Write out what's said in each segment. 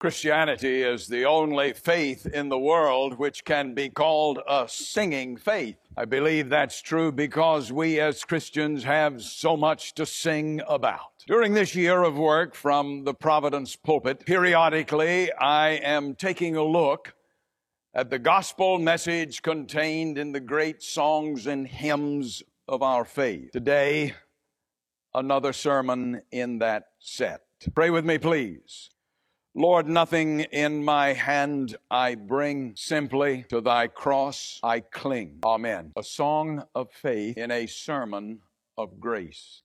Christianity is the only faith in the world which can be called a singing faith. I believe that's true because we as Christians have so much to sing about. During this year of work from the Providence pulpit, periodically I am taking a look at the gospel message contained in the great songs and hymns of our faith. Today, another sermon in that set. Pray with me, please. Lord, nothing in my hand I bring, simply to thy cross I cling. Amen. A song of faith in a sermon of grace.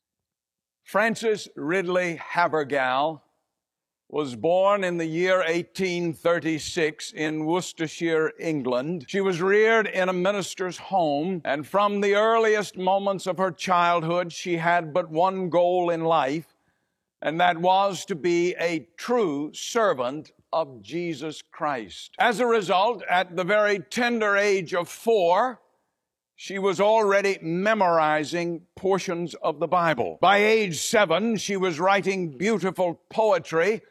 Frances Ridley Havergal was born in the year 1836 in Worcestershire, England. She was reared in a minister's home, and from the earliest moments of her childhood, she had but one goal in life, and that was to be a true servant of Jesus Christ. As a result, at the very tender age of 4, she was already memorizing portions of the Bible. By age 7, she was writing beautiful poetry,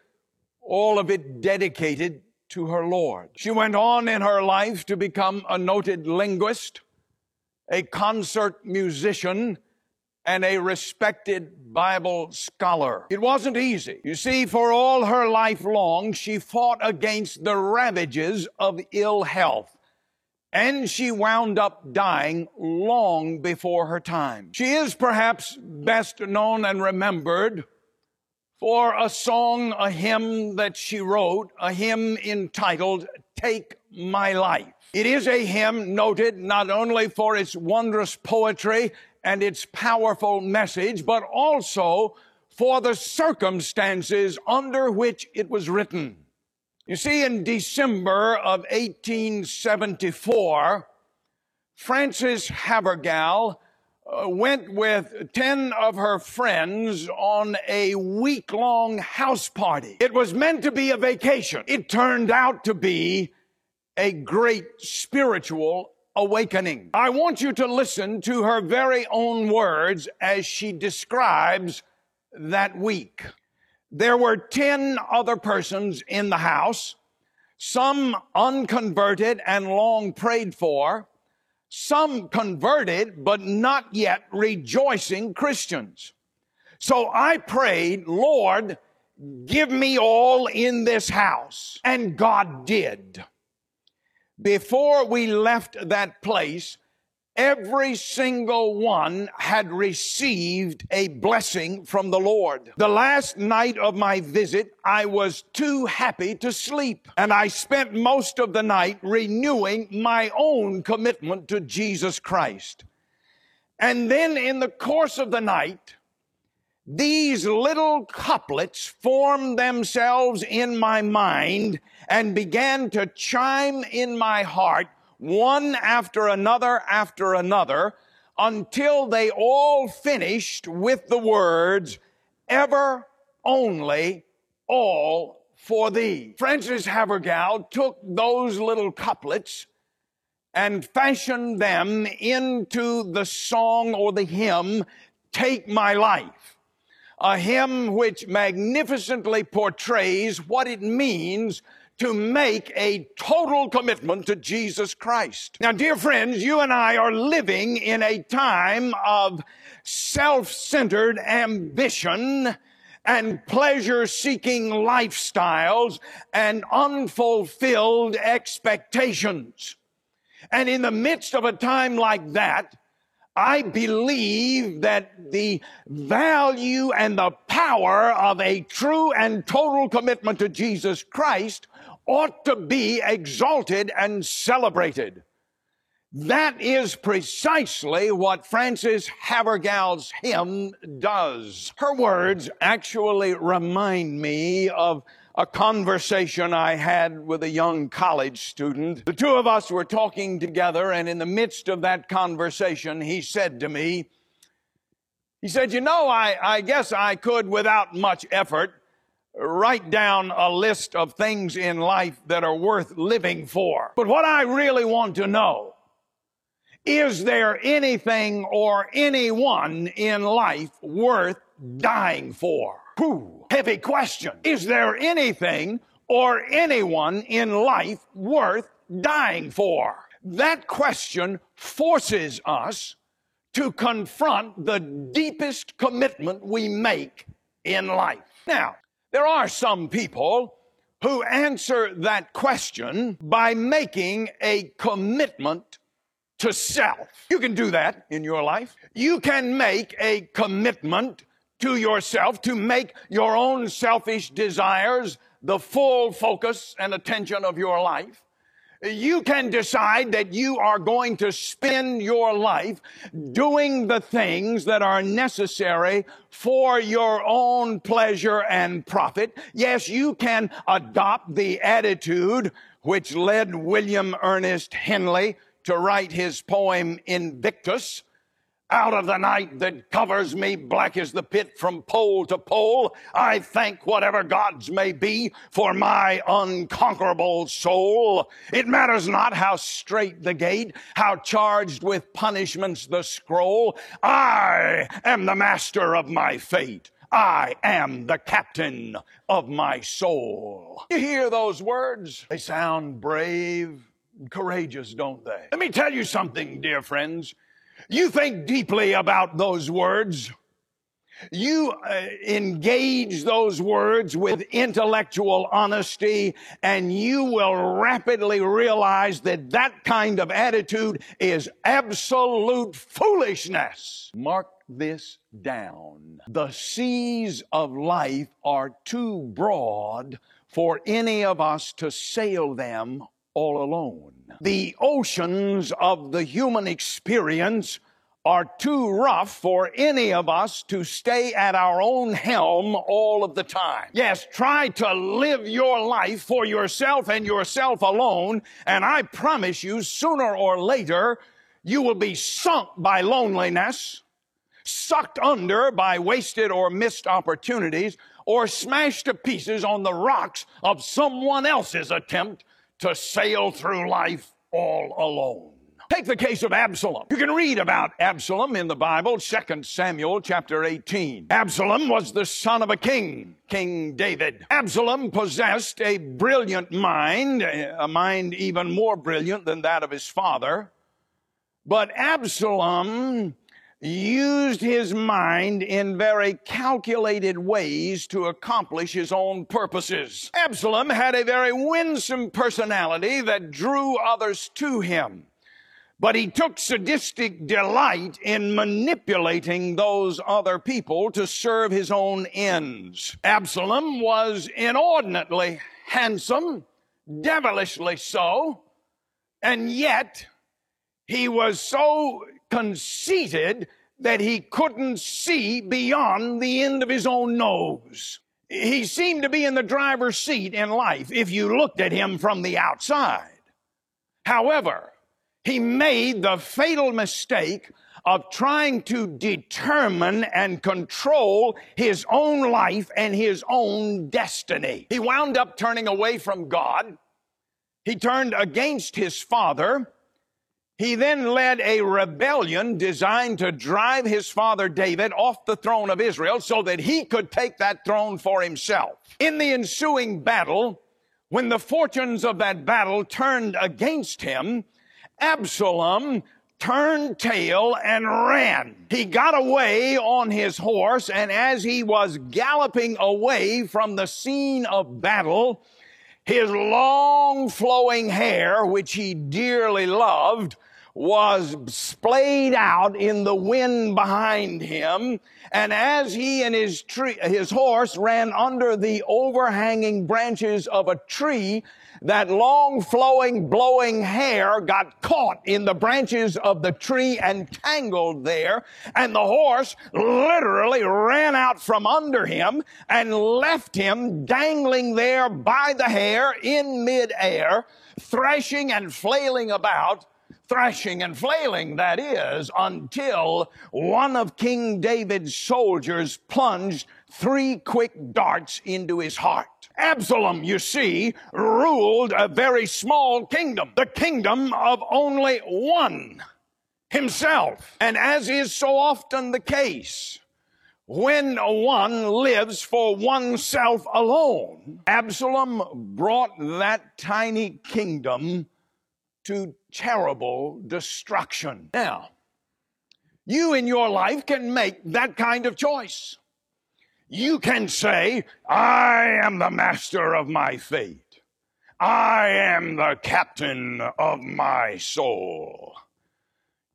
all of it dedicated to her Lord. She went on in her life to become a noted linguist, a concert musician, and a respected Bible scholar. It wasn't easy. You see, for all her life long, she fought against the ravages of ill health, and she wound up dying long before her time. She is perhaps best known and remembered for a song, a hymn that she wrote, a hymn entitled, "Take My Life." It is a hymn noted not only for its wondrous poetry and its powerful message, but also for the circumstances under which it was written. You see, in December of 1874, Frances Havergal went with 10 of her friends on a week-long house party. It was meant to be a vacation. It turned out to be a great spiritual awakening. I want you to listen to her very own words as she describes that week. There were 10 other persons in the house, some unconverted and long prayed for, some converted but not yet rejoicing Christians. So I prayed, Lord, give me all in this house. And God did. Before we left that place, every single one had received a blessing from the Lord. The last night of my visit, I was too happy to sleep, and I spent most of the night renewing my own commitment to Jesus Christ. And then in the course of the night, these little couplets formed themselves in my mind and began to chime in my heart, one after another, until they all finished with the words, ever, only, all for thee. Frances Havergal took those little couplets and fashioned them into the song or the hymn, Take My Life, a hymn which magnificently portrays what it means to make a total commitment to Jesus Christ. Now, dear friends, you and I are living in a time of self-centered ambition and pleasure-seeking lifestyles and unfulfilled expectations. And in the midst of a time like that, I believe that the value and the power of a true and total commitment to Jesus Christ ought to be exalted and celebrated. That is precisely what Frances Havergal's hymn does. Her words actually remind me of a conversation I had with a young college student. The two of us were talking together, and in the midst of that conversation, he said to me, he said, you know, I guess I could, without much effort, write down a list of things in life that are worth living for. But what I really want to know, is there anything or anyone in life worth dying for? Heavy question. Is there anything or anyone in life worth dying for? That question forces us to confront the deepest commitment we make in life. Now, there are some people who answer that question by making a commitment to self. You can do that in your life. You can make a commitment to yourself to make your own selfish desires the full focus and attention of your life. You can decide that you are going to spend your life doing the things that are necessary for your own pleasure and profit. Yes, you can adopt the attitude which led William Ernest Henley to write his poem Invictus. Out of the night that covers me, black as the pit from pole to pole, I thank whatever gods may be for my unconquerable soul. It matters not how straight the gate, how charged with punishments the scroll. I am the master of my fate. I am the captain of my soul. You hear those words? They sound brave and courageous, don't they? Let me tell you something, dear friends. You think deeply about those words. You engage those words with intellectual honesty, and you will rapidly realize that that kind of attitude is absolute foolishness. Mark this down. The seas of life are too broad for any of us to sail them all alone. The oceans of the human experience are too rough for any of us to stay at our own helm all of the time. Yes, try to live your life for yourself and yourself alone, and I promise you, sooner or later, you will be sunk by loneliness, sucked under by wasted or missed opportunities, or smashed to pieces on the rocks of someone else's attempt to sail through life all alone. Take the case of Absalom. You can read about Absalom in the Bible, 2 Samuel chapter 18. Absalom was the son of a king, King David. Absalom possessed a brilliant mind, a mind even more brilliant than that of his father. But Absalom used his mind in very calculated ways to accomplish his own purposes. Absalom had a very winsome personality that drew others to him, but he took sadistic delight in manipulating those other people to serve his own ends. Absalom was inordinately handsome, devilishly so, and yet he was so conceited that he couldn't see beyond the end of his own nose. He seemed to be in the driver's seat in life if you looked at him from the outside. However, he made the fatal mistake of trying to determine and control his own life and his own destiny. He wound up turning away from God. He turned against his father. He then led a rebellion designed to drive his father David off the throne of Israel so that he could take that throne for himself. In the ensuing battle, when the fortunes of that battle turned against him, Absalom turned tail and ran. He got away on his horse, and as he was galloping away from the scene of battle, his long flowing hair, which he dearly loved, was splayed out in the wind behind him, and as he and his horse ran under the overhanging branches of a tree, that long flowing blowing hair got caught in the branches of the tree and tangled there, and the horse literally ran out from under him and left him dangling there by the hair in midair, thrashing and flailing about, thrashing and flailing, that is, until one of King David's soldiers plunged 3 quick darts into his heart. Absalom, you see, ruled a very small kingdom, the kingdom of only one, himself. And as is so often the case, when one lives for oneself alone. Absalom brought that tiny kingdom to terrible destruction. Now, you in your life can make that kind of choice. You can say, I am the master of my fate. I am the captain of my soul.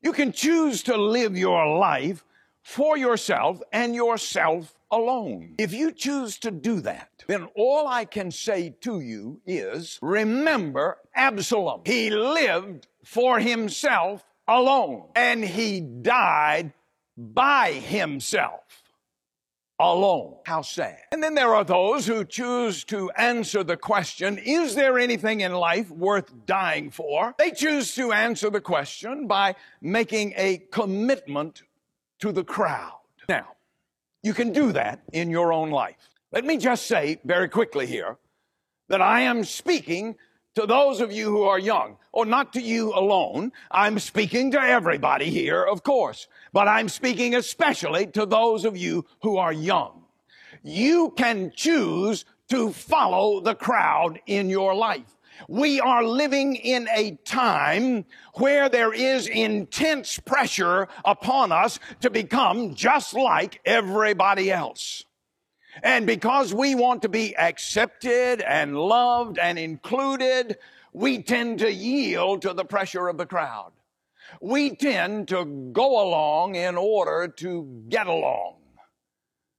You can choose to live your life for yourself and yourself alone. If you choose to do that, then all I can say to you is, remember Absalom. He lived for himself alone, and he died by himself alone. How sad. And then there are those who choose to answer the question, is there anything in life worth dying for? They choose to answer the question by making a commitment to the crowd. Now, you can do that in your own life. Let me just say very quickly here that I am speaking to those of you who are young, or not to you alone. I'm speaking to everybody here, of course, but I'm speaking especially to those of you who are young. You can choose to follow the crowd in your life. We are living in a time where there is intense pressure upon us to become just like everybody else. And because we want to be accepted and loved and included, we tend to yield to the pressure of the crowd. We tend to go along in order to get along.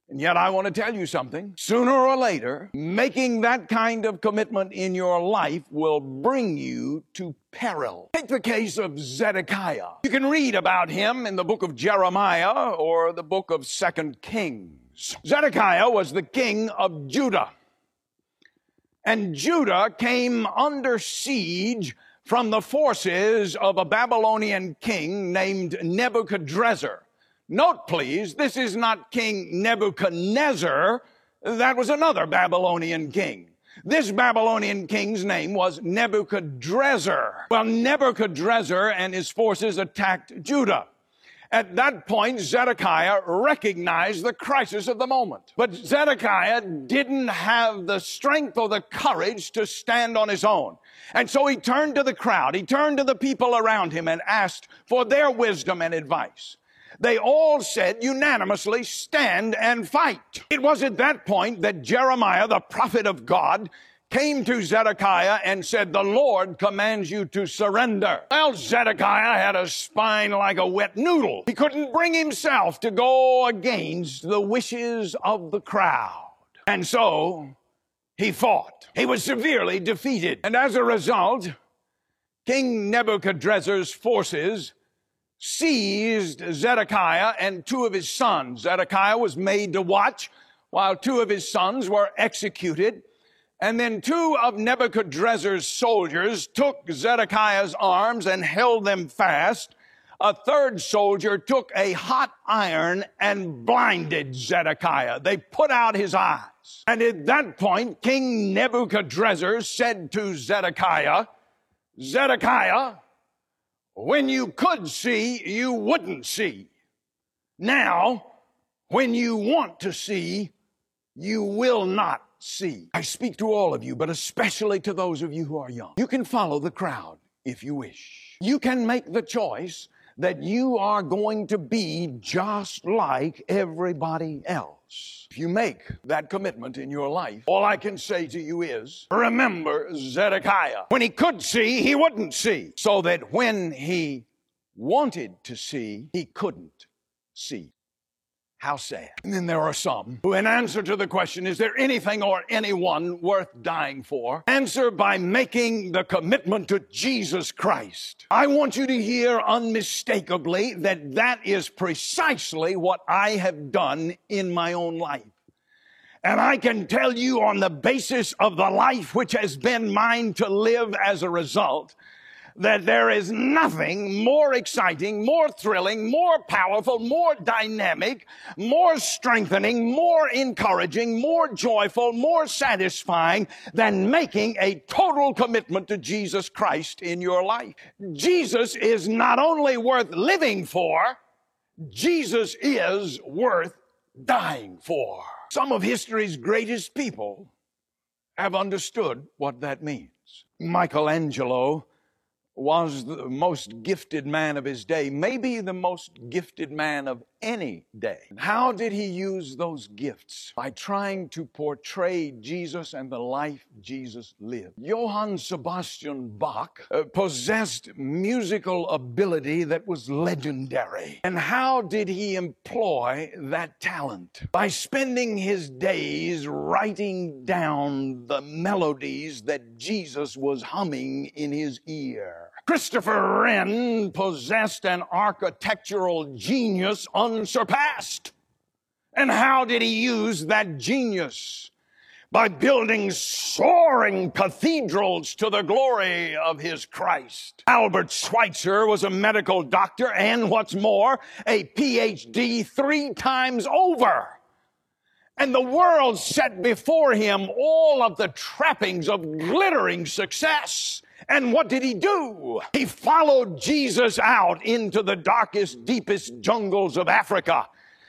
And yet I want to tell you something. Sooner or later, making that kind of commitment in your life will bring you to peril. Take the case of Zedekiah. You can read about him in the book of Jeremiah or the book of 2 Kings. Zedekiah was the king of Judah. And Judah came under siege from the forces of a Babylonian king named Nebuchadrezzar. Note, please, this is not King Nebuchadnezzar. That was another Babylonian king. This Babylonian king's name was Nebuchadrezzar. Well, Nebuchadrezzar and his forces attacked Judah. At that point, Zedekiah recognized the crisis of the moment. But Zedekiah didn't have the strength or the courage to stand on his own. And so he turned to the crowd. He turned to the people around him and asked for their wisdom and advice. They all said unanimously, stand and fight. It was at that point that Jeremiah, the prophet of God, came to Zedekiah and said, the Lord commands you to surrender. Well, Zedekiah had a spine like a wet noodle. He couldn't bring himself to go against the wishes of the crowd. And so he fought. He was severely defeated. And as a result, King Nebuchadrezzar's forces seized Zedekiah and two of his sons. Zedekiah was made to watch while two of his sons were executed. And then two of Nebuchadrezzar's soldiers took Zedekiah's arms and held them fast. A third soldier took a hot iron and blinded Zedekiah. They put out his eyes. And at that point, King Nebuchadrezzar said to Zedekiah, Zedekiah, when you could see, you wouldn't see. Now, when you want to see, you will not see. I speak to all of you, but especially to those of you who are young. You can follow the crowd if you wish. You can make the choice that you are going to be just like everybody else. If you make that commitment in your life, all I can say to you is, remember Zedekiah. When he could see, he wouldn't see, so that when he wanted to see, he couldn't see. How sad. And then there are some who, in answer to the question, is there anything or anyone worth dying for, answer by making the commitment to Jesus Christ. I want you to hear unmistakably that that is precisely what I have done in my own life. And I can tell you on the basis of the life which has been mine to live as a result, that there is nothing more exciting, more thrilling, more powerful, more dynamic, more strengthening, more encouraging, more joyful, more satisfying than making a total commitment to Jesus Christ in your life. Jesus is not only worth living for, Jesus is worth dying for. Some of history's greatest people have understood what that means. Michelangelo was the most gifted man of his day, maybe the most gifted man of any day. How did he use those gifts? By trying to portray Jesus and the life Jesus lived. Johann Sebastian Bach possessed musical ability that was legendary. And how did he employ that talent? By spending his days writing down the melodies that Jesus was humming in his ear. Christopher Wren possessed an architectural genius unsurpassed. And how did he use that genius? By building soaring cathedrals to the glory of his Christ. Albert Schweitzer was a medical doctor and, what's more, a PhD 3 times over. And the world set before him all of the trappings of glittering success. And what did he do? He followed Jesus out into the darkest, deepest jungles of Africa.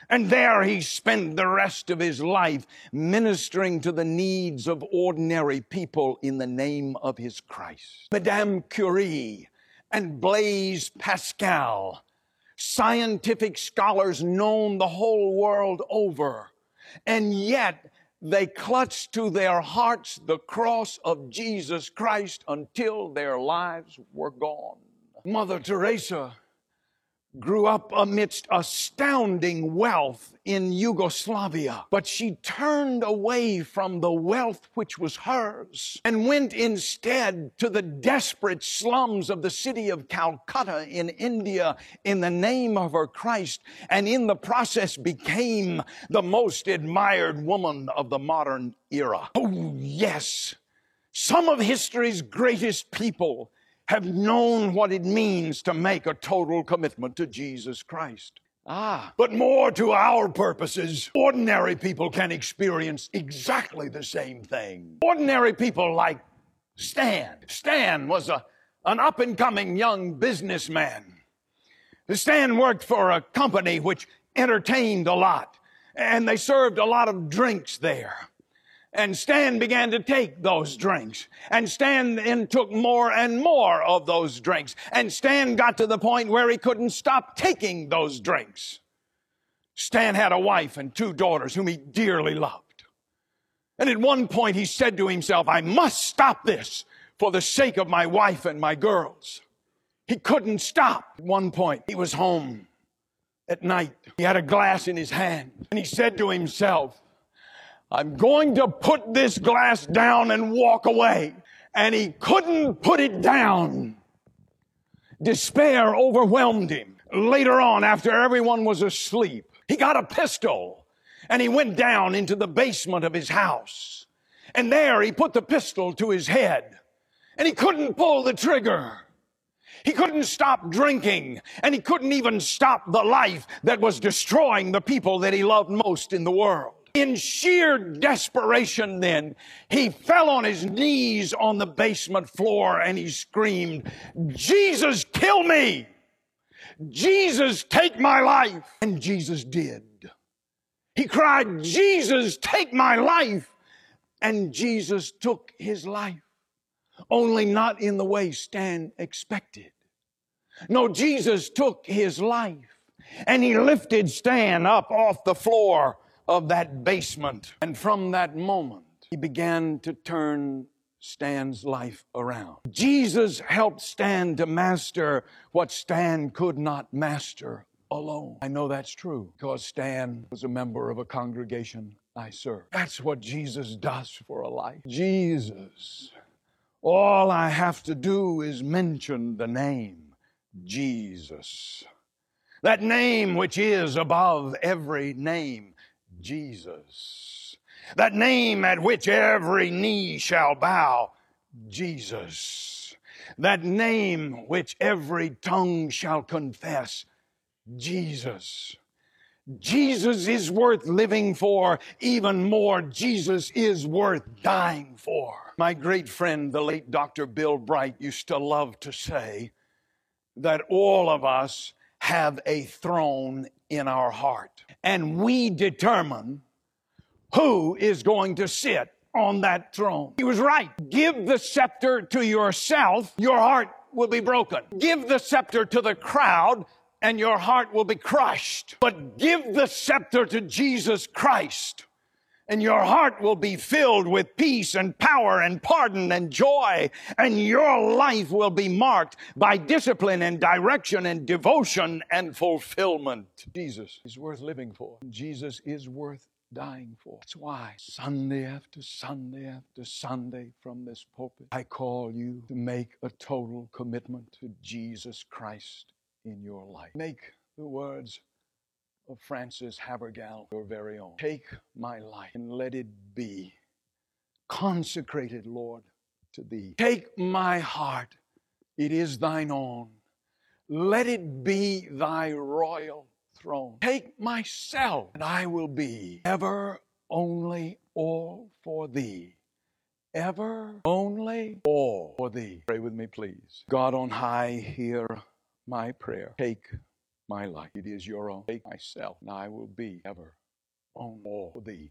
And there he spent the rest of his life ministering to the needs of ordinary people in the name of his Christ. Madame Curie and Blaise Pascal, scientific scholars known the whole world over. And yet, they clutched to their hearts the cross of Jesus Christ until their lives were gone. Mother Teresa grew up amidst astounding wealth in Yugoslavia, but she turned away from the wealth which was hers and went instead to the desperate slums of the city of Calcutta in India in the name of her Christ, and in the process became the most admired woman of the modern era. Oh yes, some of history's greatest people have known what it means to make a total commitment to Jesus Christ. But more to our purposes, ordinary people can experience exactly the same thing. Ordinary people like Stan. Stan was an up-and-coming young businessman. Stan worked for a company which entertained a lot, and they served a lot of drinks there. And Stan began to take those drinks. And Stan then took more and more of those drinks. And Stan got to the point where he couldn't stop taking those drinks. Stan had a wife and 2 daughters whom he dearly loved. And at one point he said to himself, I must stop this for the sake of my wife and my girls. He couldn't stop. At one point he was home at night. He had a glass in his hand. And he said to himself, I'm going to put this glass down and walk away. And he couldn't put it down. Despair overwhelmed him. Later on, after everyone was asleep, he got a pistol and he went down into the basement of his house. And there he put the pistol to his head and he couldn't pull the trigger. He couldn't stop drinking, and he couldn't even stop the life that was destroying the people that he loved most in the world. In sheer desperation then, he fell on his knees on the basement floor and he screamed, Jesus, kill me! Jesus, take my life! And Jesus did. He cried, Jesus, take my life! And Jesus took his life, only not in the way Stan expected. No, Jesus took his life and he lifted Stan up off the floor of that basement. And from that moment, he began to turn Stan's life around. Jesus helped Stan to master what Stan could not master alone. I know that's true because Stan was a member of a congregation I serve. That's what Jesus does for a life. Jesus. All I have to do is mention the name Jesus. That name which is above every name. Jesus. That name at which every knee shall bow, Jesus. That name which every tongue shall confess, Jesus. Jesus is worth living for. Even more, Jesus is worth dying for. My great friend, the late Dr. Bill Bright, used to love to say that all of us have a throne in our heart. And we determine who is going to sit on that throne. He was right. Give the scepter to yourself, your heart will be broken. Give the scepter to the crowd, and your heart will be crushed. But give the scepter to Jesus Christ, and your heart will be filled with peace and power and pardon and joy, and your life will be marked by discipline and direction and devotion and fulfillment. Jesus is worth living for. Jesus is worth dying for. That's why Sunday after Sunday after Sunday from this pulpit, I call you to make a total commitment to Jesus Christ in your life. Make the words of Frances Havergal your very own. Take my life and let it be consecrated, Lord, to Thee. Take my heart, it is Thine own. Let it be Thy royal throne. Take myself, and I will be ever only all for Thee. Ever only all for Thee. Pray with me, please. God on high, hear my prayer. Take my life. It is your own. Take myself, and I will be ever on all for Thee.